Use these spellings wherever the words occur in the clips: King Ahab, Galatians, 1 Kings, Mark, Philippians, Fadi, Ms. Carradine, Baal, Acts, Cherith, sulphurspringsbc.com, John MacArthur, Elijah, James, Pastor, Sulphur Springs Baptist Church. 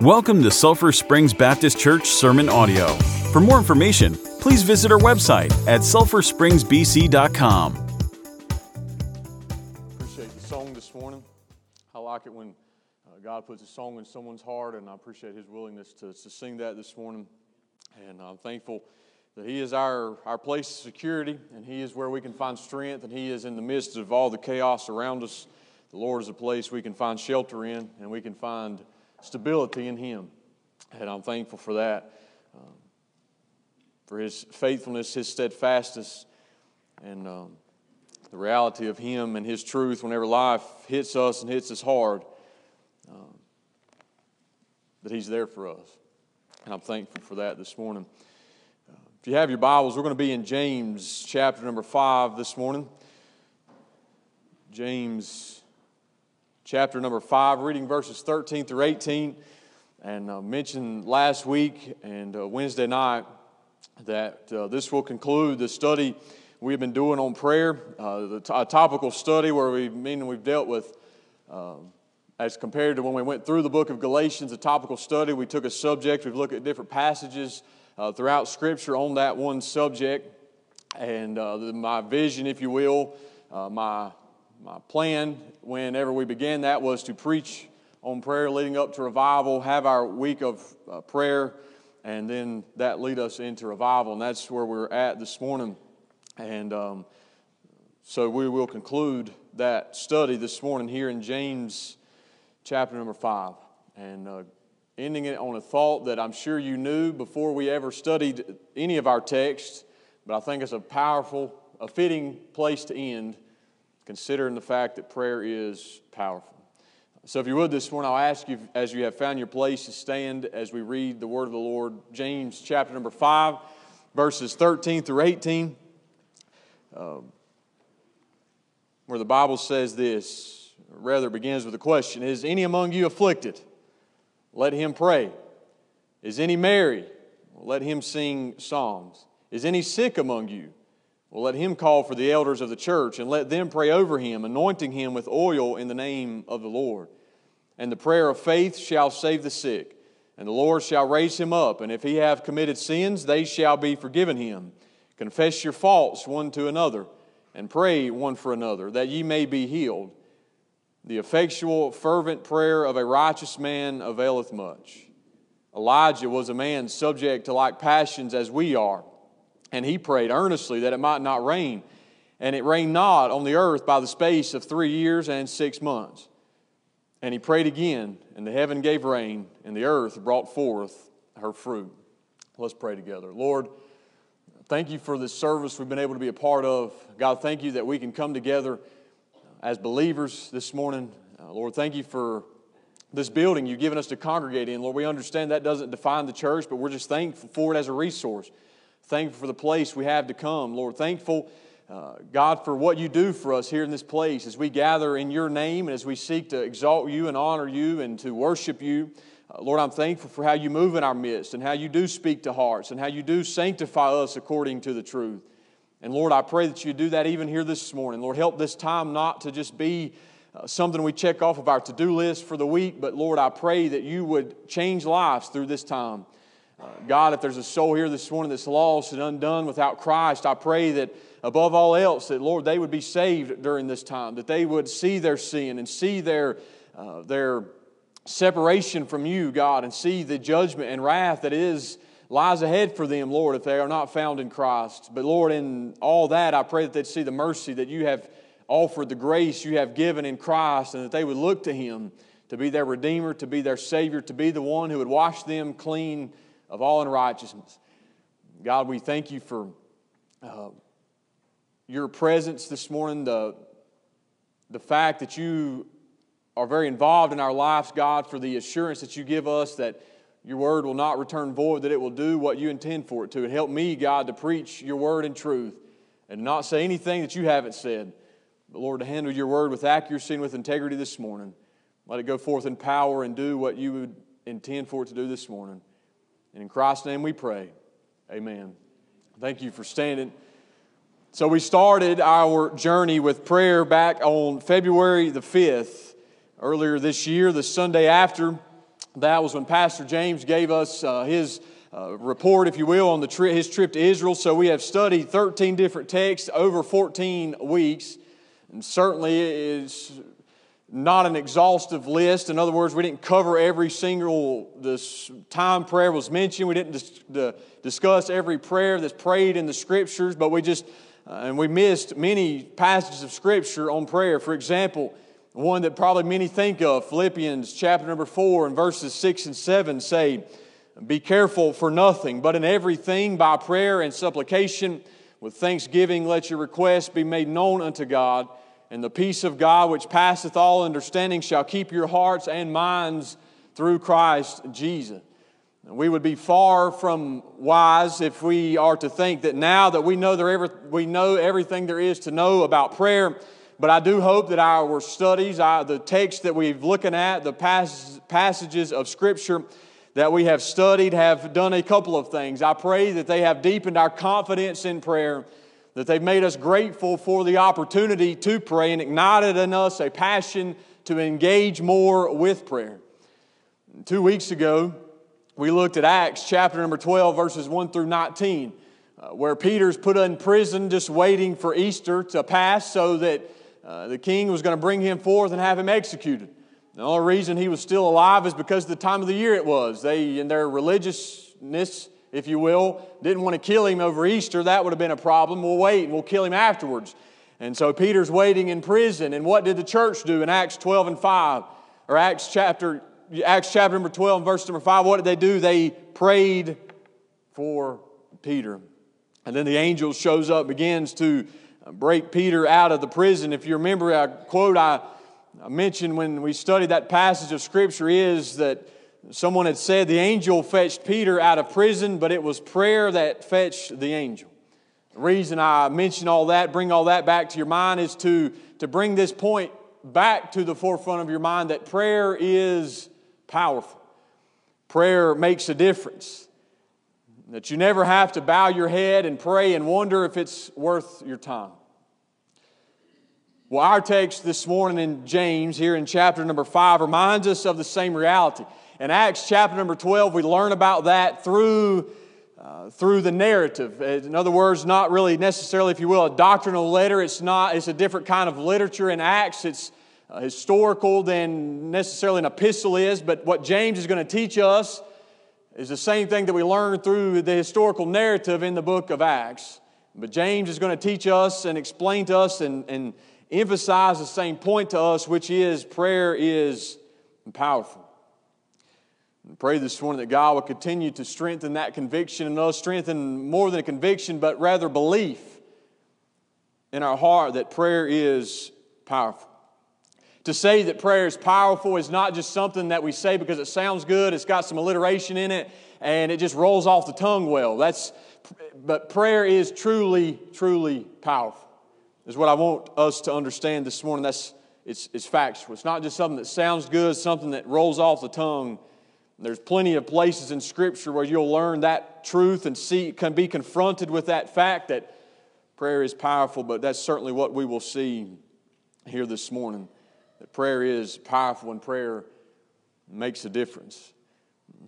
Welcome to Sulphur Springs Baptist Church Sermon Audio. For more information, please visit our website at sulphurspringsbc.com. Appreciate the song this morning. I like it when God puts a song in someone's heart, and I appreciate His willingness to sing that this morning. And I'm thankful that He is our place of security, and He is where we can find strength, and He is in the midst of all the chaos around us. The Lord is a place we can find shelter in, and we can find stability in Him, and I'm thankful for that, for His faithfulness, His steadfastness, and the reality of Him and His truth whenever life hits us and hits us hard, that He's there for us, and I'm thankful for that this morning. If you have your Bibles, we're going to be in James chapter number 5 this morning. James chapter number 5, reading verses 13 through 18, and mentioned last week and Wednesday night that this will conclude the study we've been doing on prayer, a topical study where we've dealt with, as compared to when we went through the book of Galatians, a topical study. We took a subject, we've looked at different passages throughout Scripture on that one subject, and my vision, if you will, my plan whenever we began that was to preach on prayer leading up to revival, have our week of prayer, and then that lead us into revival. And that's where we're at this morning. And so we will conclude that study this morning here in James chapter number 5. And ending it on a thought that I'm sure you knew before we ever studied any of our texts, but I think it's a fitting place to end, considering the fact that prayer is powerful. So if you would this morning, I'll ask you, as you have found your place, to stand as we read the word of the Lord, James chapter number 5, verses 13 through 18, where the Bible says this, or rather begins with a question. Is any among you afflicted? Let him pray. Is any merry? Well, let him sing psalms. Is any sick among you? Well, let him call for the elders of the church, and let them pray over him, anointing him with oil in the name of the Lord. And the prayer of faith shall save the sick, and the Lord shall raise him up. And if he have committed sins, they shall be forgiven him. Confess your faults one to another, and pray one for another, that ye may be healed. The effectual, fervent prayer of a righteous man availeth much. Elijah was a man subject to like passions as we are. And he prayed earnestly that it might not rain. And it rained not on the earth by the space of 3 years and 6 months. And he prayed again, and the heaven gave rain, and the earth brought forth her fruit. Let's pray together. Lord, thank you for this service we've been able to be a part of. God, thank you that we can come together as believers this morning. Lord, thank you for this building you've given us to congregate in. Lord, we understand that doesn't define the church, but we're just thankful for it as a resource. Thankful for the place we have to come, Lord. Thankful, God, for what you do for us here in this place as we gather in your name and as we seek to exalt you and honor you and to worship you. Lord, I'm thankful for how you move in our midst and how you do speak to hearts and how you do sanctify us according to the truth. And Lord, I pray that you do that even here this morning. Lord, help this time not to just be something we check off of our to-do list for the week, but Lord, I pray that you would change lives through this time. God, if there's a soul here this morning that's lost and undone without Christ, I pray that above all else that, Lord, they would be saved during this time, that they would see their sin and see their separation from you, God, and see the judgment and wrath that lies ahead for them, Lord, if they are not found in Christ. But, Lord, in all that, I pray that they'd see the mercy that you have offered, the grace you have given in Christ, and that they would look to Him to be their Redeemer, to be their Savior, to be the one who would wash them clean of all unrighteousness. God, we thank you for your presence this morning, the fact that you are very involved in our lives, God, for the assurance that you give us that your word will not return void, that it will do what you intend for it to. And help me, God, to preach your word in truth and not say anything that you haven't said, but Lord, to handle your word with accuracy and with integrity this morning. Let it go forth in power and do what you would intend for it to do this morning. And in Christ's name we pray. Amen. Thank you for standing. So we started our journey with prayer back on February the 5th. Earlier this year, the Sunday after That was when Pastor James gave us his report, if you will, on the his trip to Israel. So we have studied 13 different texts over 14 weeks. And certainly it's not an exhaustive list. In other words, we didn't cover every single time prayer was mentioned. We didn't discuss every prayer that's prayed in the Scriptures, but we just, and we missed many passages of Scripture on prayer. For example, one that probably many think of, Philippians chapter number 4 and verses 6 and 7 say, "Be careful for nothing, but in everything by prayer and supplication with thanksgiving let your requests be made known unto God, and the peace of God which passeth all understanding shall keep your hearts and minds through Christ Jesus." And we would be far from wise if we are to think that now that we know everything there is to know about prayer. But I do hope that our studies, the texts that we've looking at, the passages of Scripture that we have studied have done a couple of things. I pray that they have deepened our confidence in prayer, that they've made us grateful for the opportunity to pray and ignited in us a passion to engage more with prayer. 2 weeks ago, we looked at Acts chapter number 12, verses 1 through 19, where Peter's put in prison just waiting for Easter to pass so that the king was going to bring him forth and have him executed. The only reason he was still alive is because of the time of the year it was. They, in their religiousness, if you will, didn't want to kill him over Easter. That would have been a problem. We'll wait and we'll kill him afterwards. And so Peter's waiting in prison. And what did the church do in Acts 12 and 5? Or Acts chapter number 12 and verse number 5. What did they do? They prayed for Peter. And then the angel shows up, begins to break Peter out of the prison. If you remember, a quote I mentioned when we studied that passage of Scripture is that someone had said the angel fetched Peter out of prison, but it was prayer that fetched the angel. The reason I mention all that, bring all that back to your mind, is to bring this point back to the forefront of your mind that prayer is powerful. Prayer makes a difference. That you never have to bow your head and pray and wonder if it's worth your time. Well, our text this morning in James, here in chapter number 5, reminds us of the same reality. In Acts chapter number 12, we learn about that through the narrative. In other words, not really necessarily, if you will, a doctrinal letter. It's a different kind of literature. In Acts, it's historical than necessarily an epistle is. But what James is going to teach us is the same thing that we learned through the historical narrative in the book of Acts. But James is going to teach us and explain to us and emphasize the same point to us, which is prayer is powerful. I pray this morning that God will continue to strengthen that conviction in us, strengthen more than a conviction, but rather belief in our heart that prayer is powerful. To say that prayer is powerful is not just something that we say because it sounds good, it's got some alliteration in it, and it just rolls off the tongue well. But prayer is truly, truly powerful, is what I want us to understand this morning. It's factual. It's not just something that sounds good, something that rolls off the tongue. There's plenty of places in Scripture where you'll learn that truth and can be confronted with that fact that prayer is powerful, but that's certainly what we will see here this morning. That prayer is powerful and prayer makes a difference.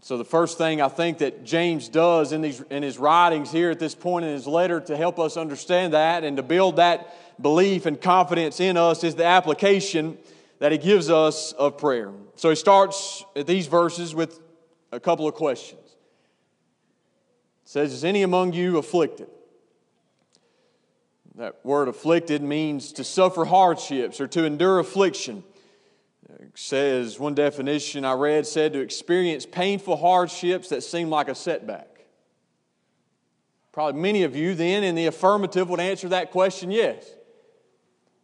So the first thing I think that James does in his writings here at this point in his letter to help us understand that and to build that belief and confidence in us is the application that he gives us of prayer. So he starts at these verses with a couple of questions. It says, "Is any among you afflicted?" That word afflicted means to suffer hardships or to endure affliction. It says, one definition I read said to experience painful hardships that seem like a setback. Probably many of you then in the affirmative would answer that question, yes.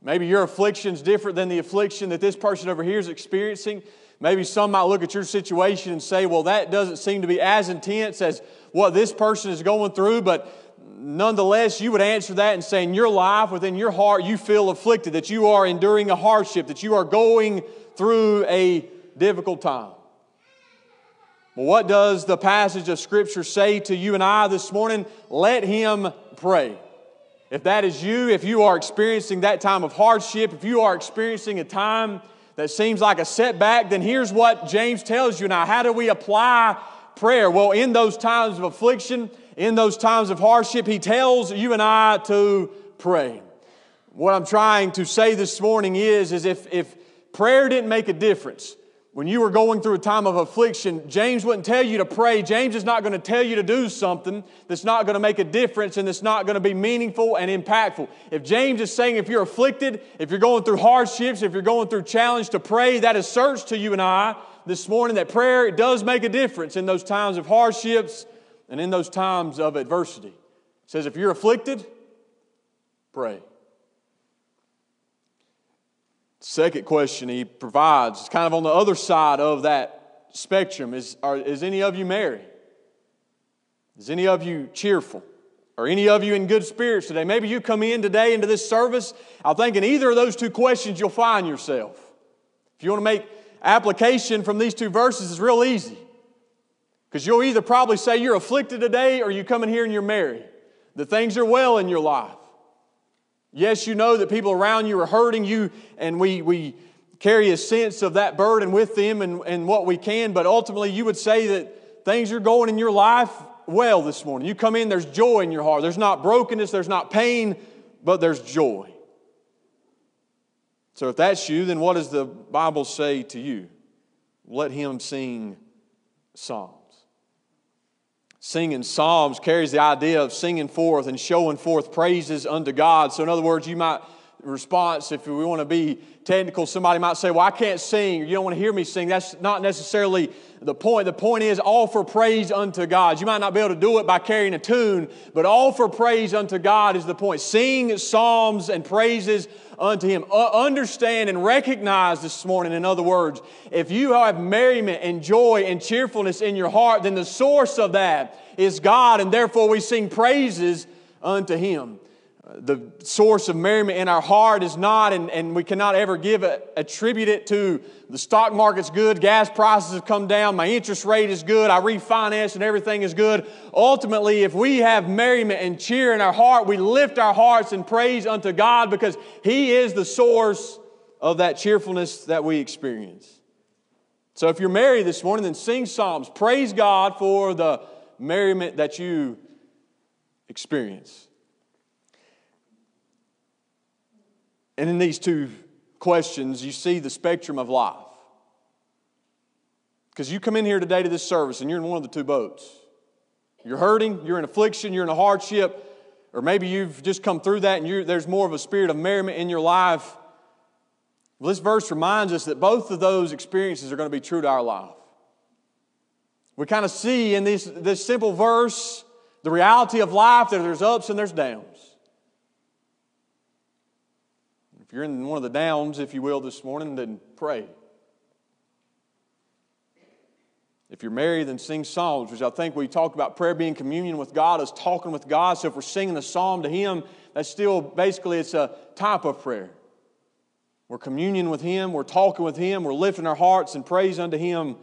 Maybe your affliction's different than the affliction that this person over here is experiencing. Maybe some might look at your situation and say, well, that doesn't seem to be as intense as what this person is going through, but nonetheless, you would answer that and say in your life, within your heart, you feel afflicted, that you are enduring a hardship, that you are going through a difficult time. Well, what does the passage of Scripture say to you and I this morning? Let him pray. If that is you, if you are experiencing that time of hardship, if you are experiencing a time that seems like a setback, then here's what James tells you now. How do we apply prayer? Well, in those times of affliction, in those times of hardship, he tells you and I to pray. What I'm trying to say this morning is if prayer didn't make a difference when you were going through a time of affliction, James wouldn't tell you to pray. James is not going to tell you to do something that's not going to make a difference and that's not going to be meaningful and impactful. If James is saying if you're afflicted, if you're going through hardships, if you're going through challenge to pray, that asserts to you and I this morning that prayer, it does make a difference in those times of hardships and in those times of adversity. It says if you're afflicted, pray. Second question he provides, kind of on the other side of that spectrum, is any of you merry? Is any of you cheerful? Are any of you in good spirits today? Maybe you come in today into this service, I think in either of those two questions you'll find yourself. If you want to make application from these two verses, it's real easy. Because you'll either probably say you're afflicted today or you come in here and you're merry. The things are well in your life. Yes, you know that people around you are hurting you, and we carry a sense of that burden with them and what we can, but ultimately you would say that things are going in your life well this morning. You come in, there's joy in your heart. There's not brokenness, there's not pain, but there's joy. So if that's you, then what does the Bible say to you? Let him sing psalms. Singing psalms carries the idea of singing forth and showing forth praises unto God. So in other words, you might, in response, if we want to be technical, somebody might say, well, I can't sing, or you don't want to hear me sing. That's not necessarily the point. The point is offer praise unto God. You might not be able to do it by carrying a tune, but offer praise unto God is the point. Sing psalms and praises unto Him. Understand and recognize this morning, in other words, if you have merriment and joy and cheerfulness in your heart, then the source of that is God, and therefore we sing praises unto Him. The source of merriment in our heart is not, and we cannot ever attribute it to the stock market's good, gas prices have come down, my interest rate is good, I refinance and everything is good. Ultimately, if we have merriment and cheer in our heart, we lift our hearts in praise unto God because He is the source of that cheerfulness that we experience. So if you're merry this morning, then sing psalms. Praise God for the merriment that you experience. And in these two questions, you see the spectrum of life. Because you come in here today to this service and you're in one of the two boats. You're hurting, you're in affliction, you're in a hardship, or maybe you've just come through that and there's more of a spirit of merriment in your life. Well, this verse reminds us that both of those experiences are going to be true to our life. We kind of see in this simple verse the reality of life, that there's ups and there's downs. If you're in one of the downs, if you will, this morning, then pray. If you're merry, then sing psalms, which I think we talk about prayer being communion with God, us talking with God. So if we're singing a psalm to Him, that's still basically it's a type of prayer. We're communion with Him, we're talking with Him, we're lifting our hearts and praise unto Him.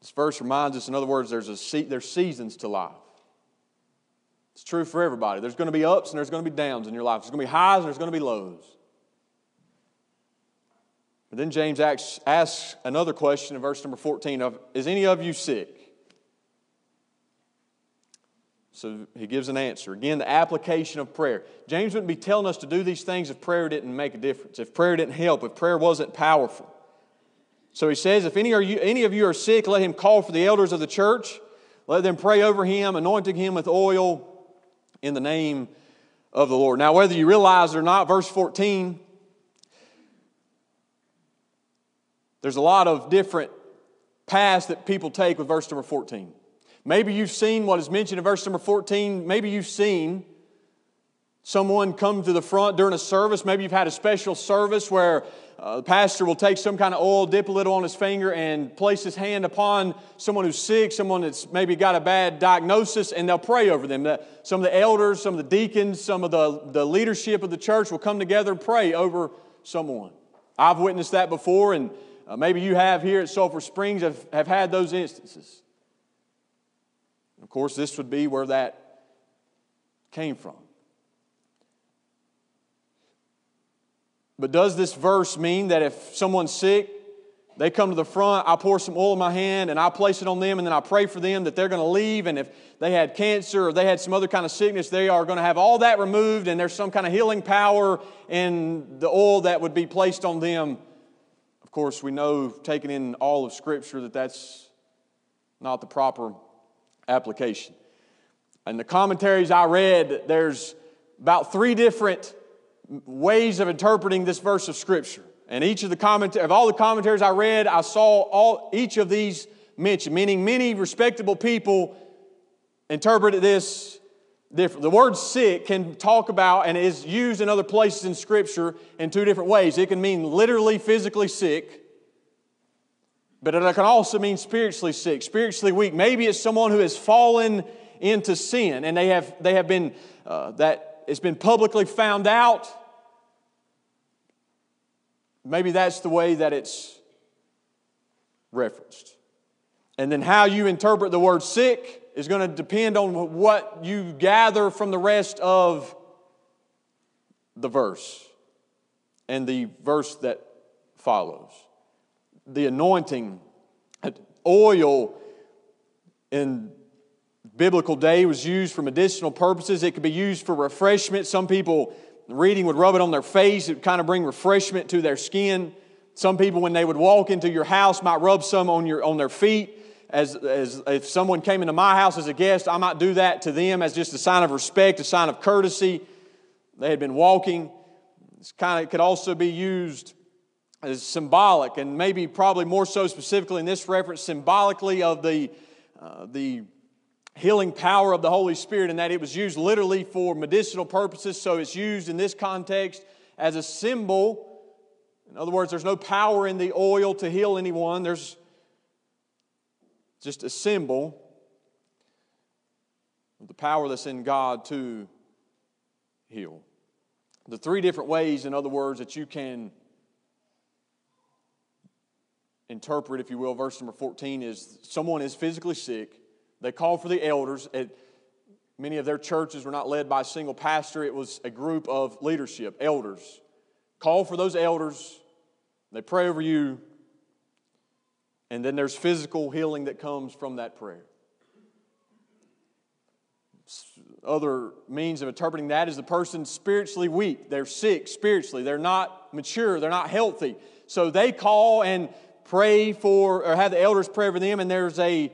This verse reminds us, in other words, there's seasons to life. It's true for everybody. There's going to be ups and there's going to be downs in your life. There's going to be highs and there's going to be lows. But then James asks another question in verse number 14 of, is any of you sick? So he gives an answer. Again, the application of prayer. James wouldn't be telling us to do these things if prayer didn't make a difference, if prayer didn't help, if prayer wasn't powerful. So he says, if any of you are sick, let him call for the elders of the church. Let them pray over him, anointing him with oil in the name of the Lord. Now, whether you realize it or not, verse 14, there's a lot of different paths that people take with verse number 14. Maybe you've seen what is mentioned in verse number 14. Maybe you've seen someone come to the front during a service. Maybe you've had a special service where the pastor will take some kind of oil, dip a little on his finger, and place his hand upon someone who's sick, someone that's maybe got a bad diagnosis, and they'll pray over them. Some of the elders, some of the deacons, some of the leadership of the church will come together and pray over someone. I've witnessed that before, and maybe you have here at Sulphur Springs have had those instances. Of course, this would be where that came from. But does this verse mean that if someone's sick, they come to the front, I pour some oil in my hand, and I place it on them, and then I pray for them that they're going to leave, and if they had cancer or they had some other kind of sickness, they are going to have all that removed, and there's some kind of healing power in the oil that would be placed on them? Of course, we know, taking in all of Scripture, that that's not the proper application. In the commentaries I read, there's about 3 different ways of interpreting this verse of Scripture. And each of the commentaries I read, I saw each of these mentioned, meaning many respectable people interpreted this differently. The word sick can talk about and is used in other places in Scripture in 2 different ways. It can mean literally physically sick, but it can also mean spiritually sick, spiritually weak. Maybe it's someone who has fallen into sin and they have been, that it's been publicly found out. Maybe that's the way that it's referenced. And then how you interpret the word sick is going to depend on what you gather from the rest of the verse and the verse that follows. The anointing, oil in biblical day was used for medicinal purposes. It could be used for refreshment. Some people reading would rub it on their face. It would kind of bring refreshment to their skin. Some people, when they would walk into your house, might rub some on their feet. As if someone came into my house as a guest, I might do that to them as just a sign of respect, a sign of courtesy. They had been walking. It's kind of, it could also be used as symbolic, and maybe probably more so specifically in this reference, symbolically of the healing power of the Holy Spirit, and that it was used literally for medicinal purposes, so it's used in this context as a symbol. In other words, there's no power in the oil to heal anyone. There's just a symbol of the power that's in God to heal. The 3 different ways, in other words, that you can interpret, if you will, verse number 14 is someone is physically sick. They called for the elders. Many of their churches were not led by a single pastor. It was a group of leadership, elders. Call for those elders. They pray over you. And then there's physical healing that comes from that prayer. Other means of interpreting that is the person spiritually weak. They're sick spiritually. They're not mature. They're not healthy. So they call and pray for, or have the elders pray for them, and there's a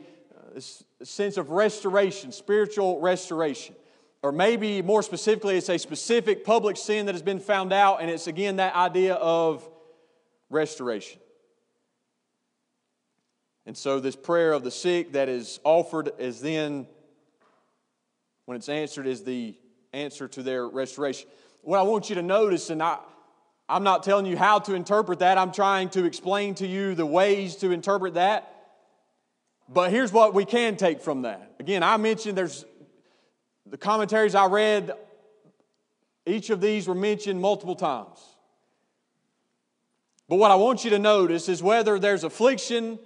sense of restoration, spiritual restoration. Or maybe more specifically, it's a specific public sin that has been found out, and it's again that idea of restoration. And so this prayer of the sick that is offered is then, when it's answered, is the answer to their restoration. What I want you to notice, and I'm not telling you how to interpret that. I'm trying to explain to you the ways to interpret that. But here's what we can take from that. Again, I mentioned there's the commentaries I read, each of these were mentioned multiple times. But what I want you to notice is whether there's affliction,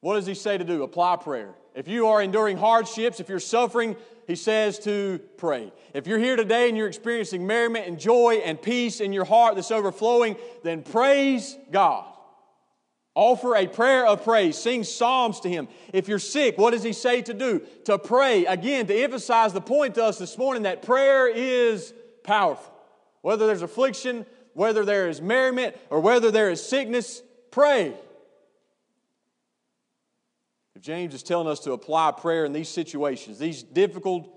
what does he say to do? Apply prayer. If you are enduring hardships, if you're suffering, he says to pray. If you're here today and you're experiencing merriment and joy and peace in your heart that's overflowing, then praise God. Offer a prayer of praise. Sing psalms to Him. If you're sick, what does He say to do? To pray. Again, to emphasize the point to us this morning that prayer is powerful. Whether there's affliction, whether there is merriment, or whether there is sickness, pray. If James is telling us to apply prayer in these situations, these difficult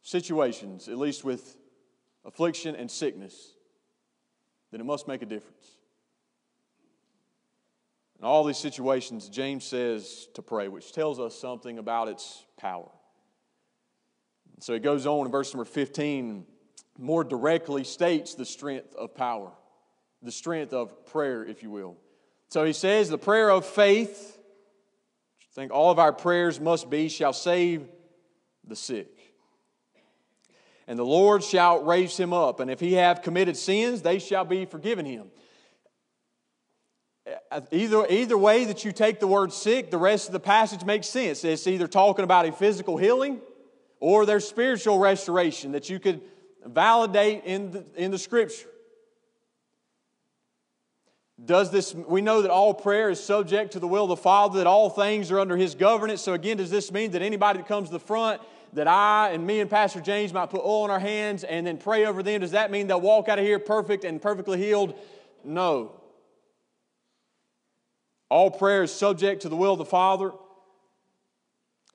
situations, at least with affliction and sickness, then it must make a difference. In all these situations, James says to pray, which tells us something about its power. So he goes on in verse number 15, more directly states the strength of power, the strength of prayer, if you will. So he says, the prayer of faith, which I think all of our prayers must be, shall save the sick. And the Lord shall raise him up, and if he have committed sins, they shall be forgiven him. Either way that you take the word sick, the rest of the passage makes sense. It's either talking about a physical healing or there's spiritual restoration that you could validate in the Scripture. Does this? We know that all prayer is subject to the will of the Father, that all things are under His governance. So again, does this mean that anybody that comes to the front, that I and me and Pastor James might put oil on our hands and then pray over them? Does that mean they'll walk out of here perfect and perfectly healed? No. All prayer is subject to the will of the Father.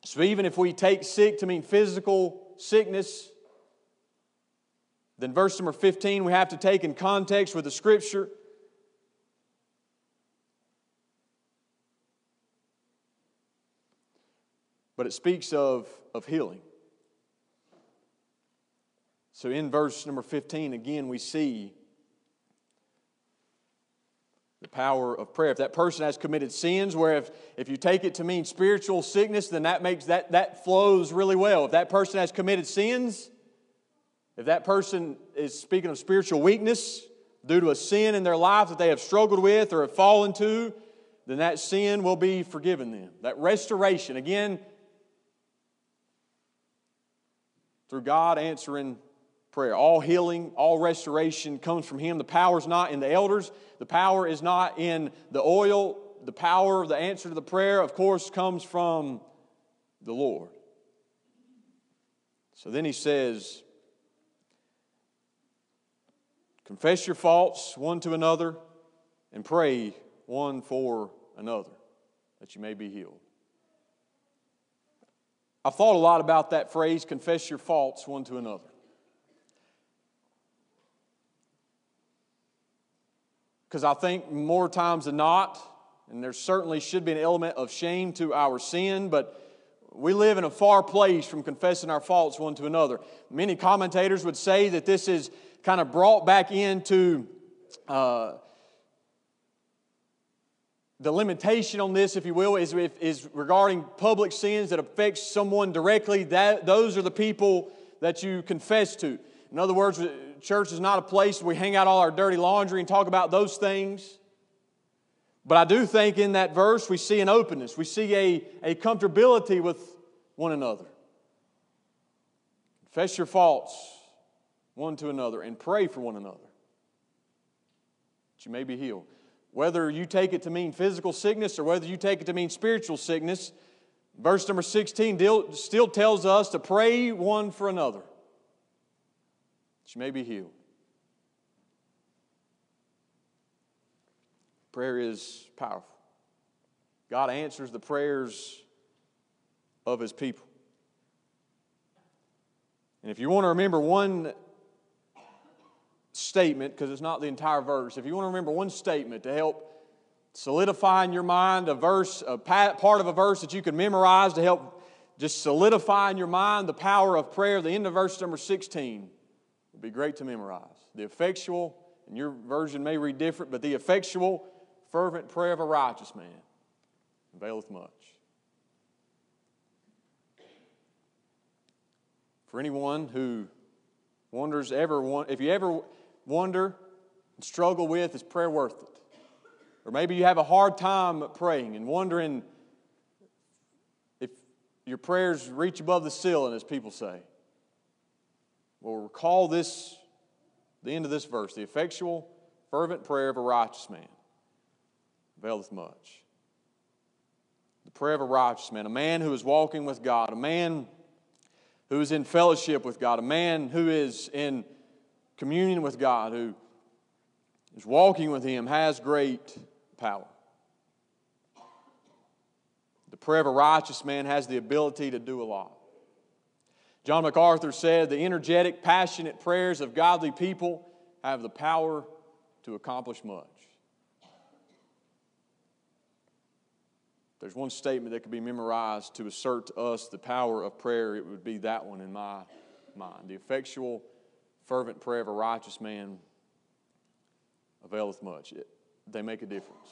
So even if we take sick to mean physical sickness, then verse number 15 we have to take in context with the Scripture. But it speaks of healing. So in verse number 15, again, we see the power of prayer. If that person has committed sins, where if you take it to mean spiritual sickness, then that makes that flows really well. If that person has committed sins, if that person is speaking of spiritual weakness due to a sin in their life that they have struggled with or have fallen to, then that sin will be forgiven them. That restoration, again, through God answering prayer. All healing, all restoration comes from Him. The power is not in the elders. The power is not in the oil. The power of the answer to the prayer, of course, comes from the Lord. So then he says, confess your faults one to another and pray one for another that you may be healed. I've thought a lot about that phrase, confess your faults one to another. Because I think more times than not, and there certainly should be an element of shame to our sin, but we live in a far place from confessing our faults one to another. Many commentators would say that this is kind of brought back into the limitation on this, if you will, is regarding public sins that affects someone directly. Those are the people that you confess to. In other words, church is not a place where we hang out all our dirty laundry and talk about those things. But I do think in that verse we see an openness. We see a comfortability with one another. Confess your faults one to another and pray for one another that you may be healed. Whether you take it to mean physical sickness or whether you take it to mean spiritual sickness, verse number 16 still tells us to pray one for another that you may be healed. Prayer is powerful. God answers the prayers of His people. And if you want to remember one statement, because it's not the entire verse, if you want to remember one statement to help solidify in your mind a verse, a part of a verse that you can memorize to help just solidify in your mind the power of prayer, the end of verse number 16 would be great to memorize. The effectual, and your version may read different, but the effectual, fervent prayer of a righteous man availeth much. For anyone who wonders, if you ever wonder and struggle with, is prayer worth it? Or maybe you have a hard time praying and wondering if your prayers reach above the ceiling, as people say. Well, recall this, the end of this verse, the effectual, fervent prayer of a righteous man availeth much. The prayer of a righteous man, a man who is walking with God, a man who is in fellowship with God, a man who is in communion with God, who is walking with Him, has great power. The prayer of a righteous man has the ability to do a lot. John MacArthur said, the energetic, passionate prayers of godly people have the power to accomplish much. There's one statement that could be memorized to assert to us the power of prayer. It would be that one in my mind. The effectual, fervent prayer of a righteous man availeth much. They make a difference.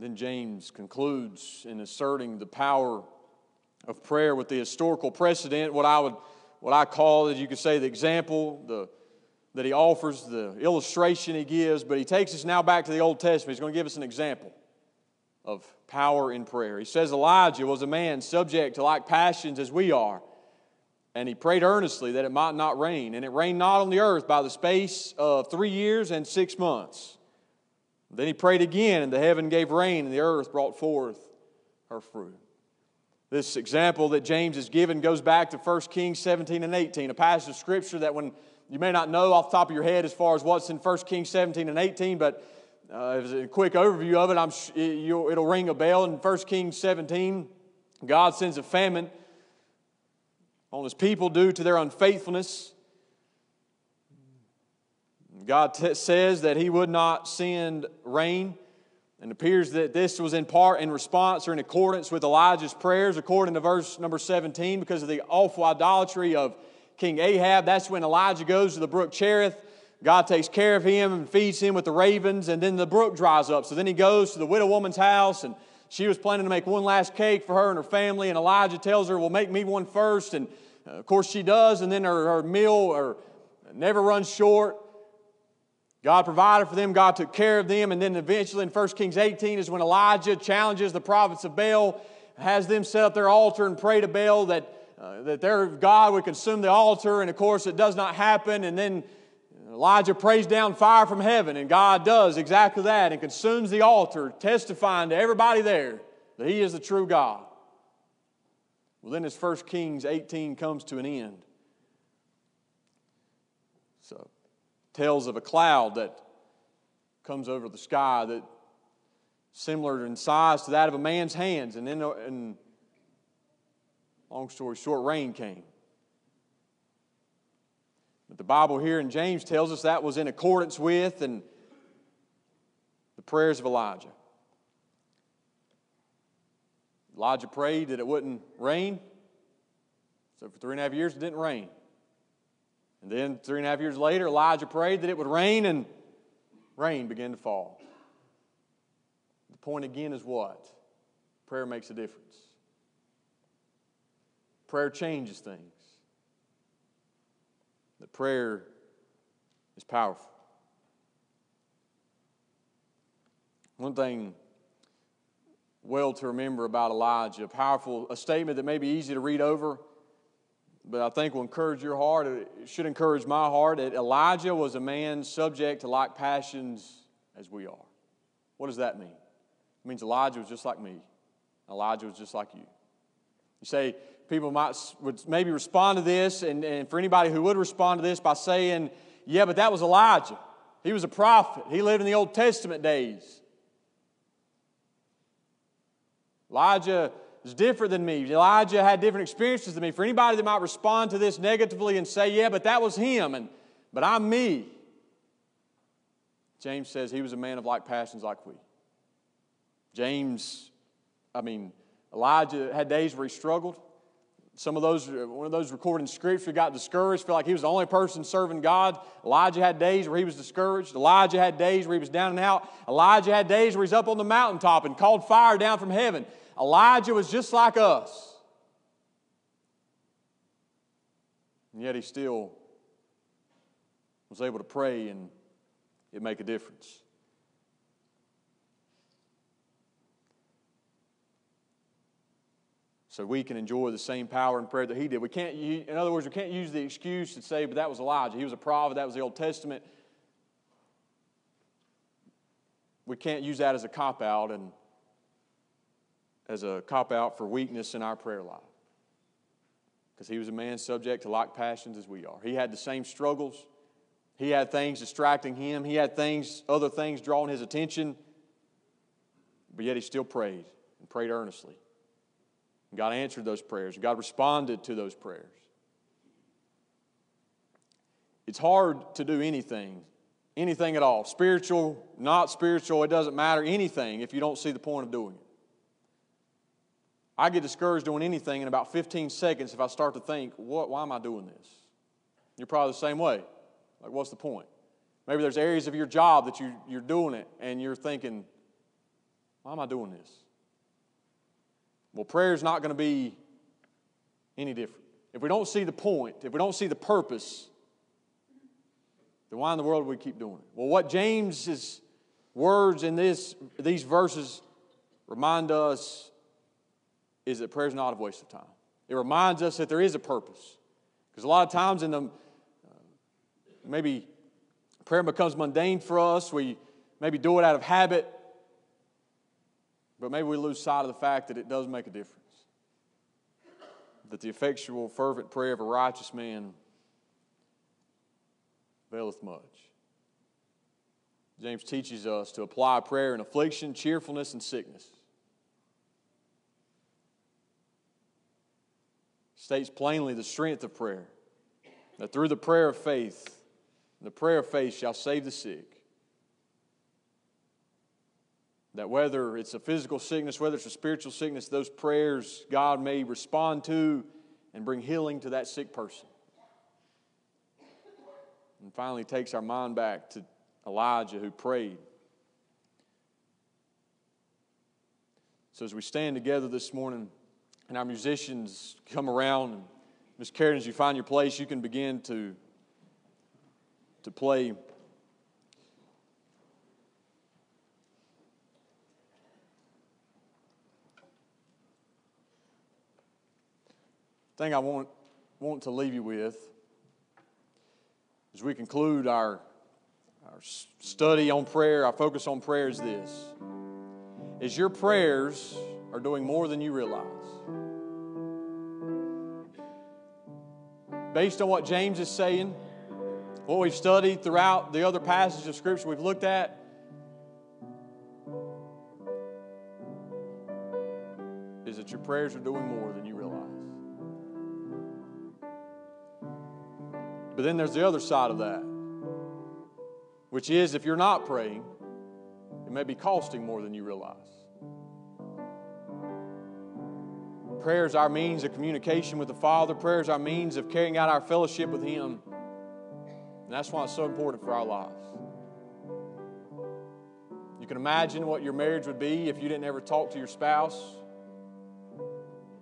Then James concludes in asserting the power of prayer with the historical precedent, what I call, as you could say, the example, that he offers, the illustration he gives, but he takes us now back to the Old Testament. He's going to give us an example of power in prayer. He says Elijah was a man subject to like passions as we are, And he prayed earnestly that it might not rain. And it rained not on the earth by the space of 3 years and 6 months. Then he prayed again, and the heaven gave rain, and the earth brought forth her fruit. This example that James has given goes back to 1 Kings 17 and 18, a passage of Scripture that when you may not know off the top of your head as far as what's in 1 Kings 17 and 18, but as a quick overview of it, it'll ring a bell. In 1 Kings 17, God sends a famine on His people due to their unfaithfulness. God says that He would not send rain. And it appears that this was in part in response or in accordance with Elijah's prayers, according to verse number 17, because of the awful idolatry of King Ahab. That's when Elijah goes to the brook Cherith. God takes care of him and feeds him with the ravens, and then the brook dries up. So then he goes to the widow woman's house, and she was planning to make one last cake for her and her family, and Elijah tells her, well, make me one first. And, of course, she does, and then her meal never runs short. God provided for them. God took care of them. And then eventually in 1 Kings 18 is when Elijah challenges the prophets of Baal, has them set up their altar and pray to Baal that their God would consume the altar. And, of course, it does not happen. And then Elijah prays down fire from heaven, and God does exactly that and consumes the altar, testifying to everybody there that He is the true God. Well, then as 1 Kings 18 comes to an end, so tells of a cloud that comes over the sky that similar in size to that of a man's hands. And then, long story short, rain came. But the Bible here in James tells us that was in accordance with and the prayers of Elijah. Elijah prayed that it wouldn't rain. So for 3.5 years, it didn't rain. And then 3.5 years later, Elijah prayed that it would rain, and rain began to fall. The point again is what? Prayer makes a difference. Prayer changes things. That prayer is powerful. One thing well to remember about Elijah, a statement that may be easy to read over, but I think will encourage your heart. It should encourage my heart that Elijah was a man subject to like passions as we are. What does that mean? It means Elijah was just like me. Elijah was just like you. You say, people would maybe respond to this, and for anybody who would respond to this by saying, yeah, but that was Elijah. He was a prophet. He lived in the Old Testament days. Elijah is different than me. Elijah had different experiences than me. For anybody that might respond to this negatively and say, yeah, but that was him, but I'm me. James says he was a man of like passions like we. Elijah had days where he struggled. One of those recorded in Scripture, got discouraged, felt like he was the only person serving God. Elijah had days where he was discouraged. Elijah had days where he was down and out. Elijah had days where he's up on the mountaintop and called fire down from heaven. Elijah was just like us. And yet he still was able to pray, and it made a difference. So we can enjoy the same power in prayer that he did. In other words, we can't use the excuse to say, but that was Elijah. He was a prophet. That was the Old Testament. We can't use that as a cop-out and as a cop-out for weakness in our prayer life. Because he was a man subject to like passions as we are. He had the same struggles. He had things distracting him. He had other things drawing his attention. But yet he still prayed, and prayed earnestly. God answered those prayers. God responded to those prayers. It's hard to do anything at all. Spiritual, not spiritual, it doesn't matter, anything, if you don't see the point of doing it. I get discouraged doing anything in about 15 seconds if I start to think, why am I doing this? You're probably the same way. Like, what's the point? Maybe there's areas of your job that you're doing it, and you're thinking, why am I doing this? Well, prayer's not going to be any different. If we don't see the point, if we don't see the purpose, then why in the world do we keep doing it? Well, what James's words in these verses remind us is that prayer's not a waste of time. It reminds us that there is a purpose. Because a lot of times in the, maybe prayer becomes mundane for us. We maybe do it out of habit. But maybe we lose sight of the fact that it does make a difference. That the effectual, fervent prayer of a righteous man availeth much. James teaches us to apply prayer in affliction, cheerfulness, and sickness. States plainly the strength of prayer, that through the prayer of faith, the prayer of faith shall save the sick. That whether it's a physical sickness, whether it's a spiritual sickness, those prayers God may respond to and bring healing to that sick person. And finally takes our mind back to Elijah who prayed. So as we stand together this morning and our musicians come around, and Ms. Carradine, as you find your place, you can begin to play. The thing I want to leave you with as we conclude our study on prayer, our focus on prayer is this. Is your prayers are doing more than you realize. Based on what James is saying, what we've studied throughout the other passages of Scripture we've looked at, is that your prayers are doing more than you realize. But then there's the other side of that, which is if you're not praying, it may be costing more than you realize. Prayer is our means of communication with the Father. Prayer is our means of carrying out our fellowship with Him. And that's why it's so important for our lives. You can imagine what your marriage would be if you didn't ever talk to your spouse.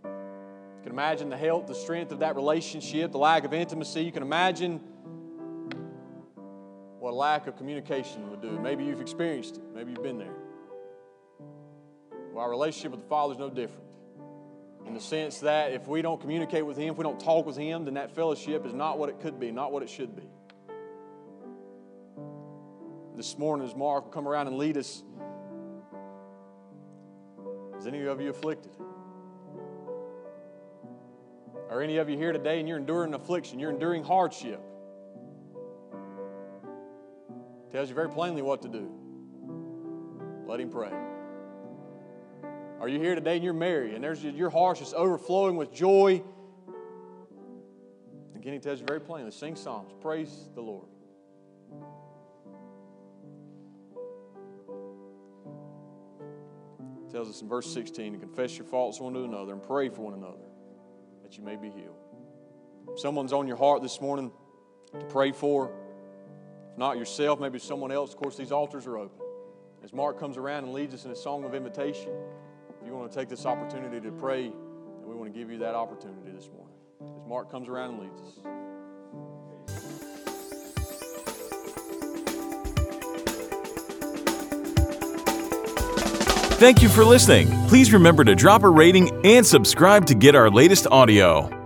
You can imagine the health, the strength of that relationship, the lack of intimacy. You can imagine what a lack of communication would do. Maybe you've experienced it. Maybe you've been there. Well, our relationship with the Father is no different in the sense that if we don't communicate with Him, if we don't talk with Him, then that fellowship is not what it could be, not what it should be. This morning, as Mark will come around and lead us, is any of you afflicted? Are any of you here today and you're enduring affliction, you're enduring hardship? It tells you very plainly what to do. Let Him pray. Are you here today and you're married and there's your heart is overflowing with joy? Again, He tells you very plainly, sing psalms, praise the Lord. It tells us in verse 16, to confess your faults one to another and pray for one another, that you may be healed. If someone's on your heart this morning to pray for, if not yourself, maybe someone else, of course, these altars are open. As Mark comes around and leads us in a song of invitation, if you want to take this opportunity to pray, and we want to give you that opportunity this morning. As Mark comes around and leads us. Thank you for listening. Please remember to drop a rating and subscribe to get our latest audio.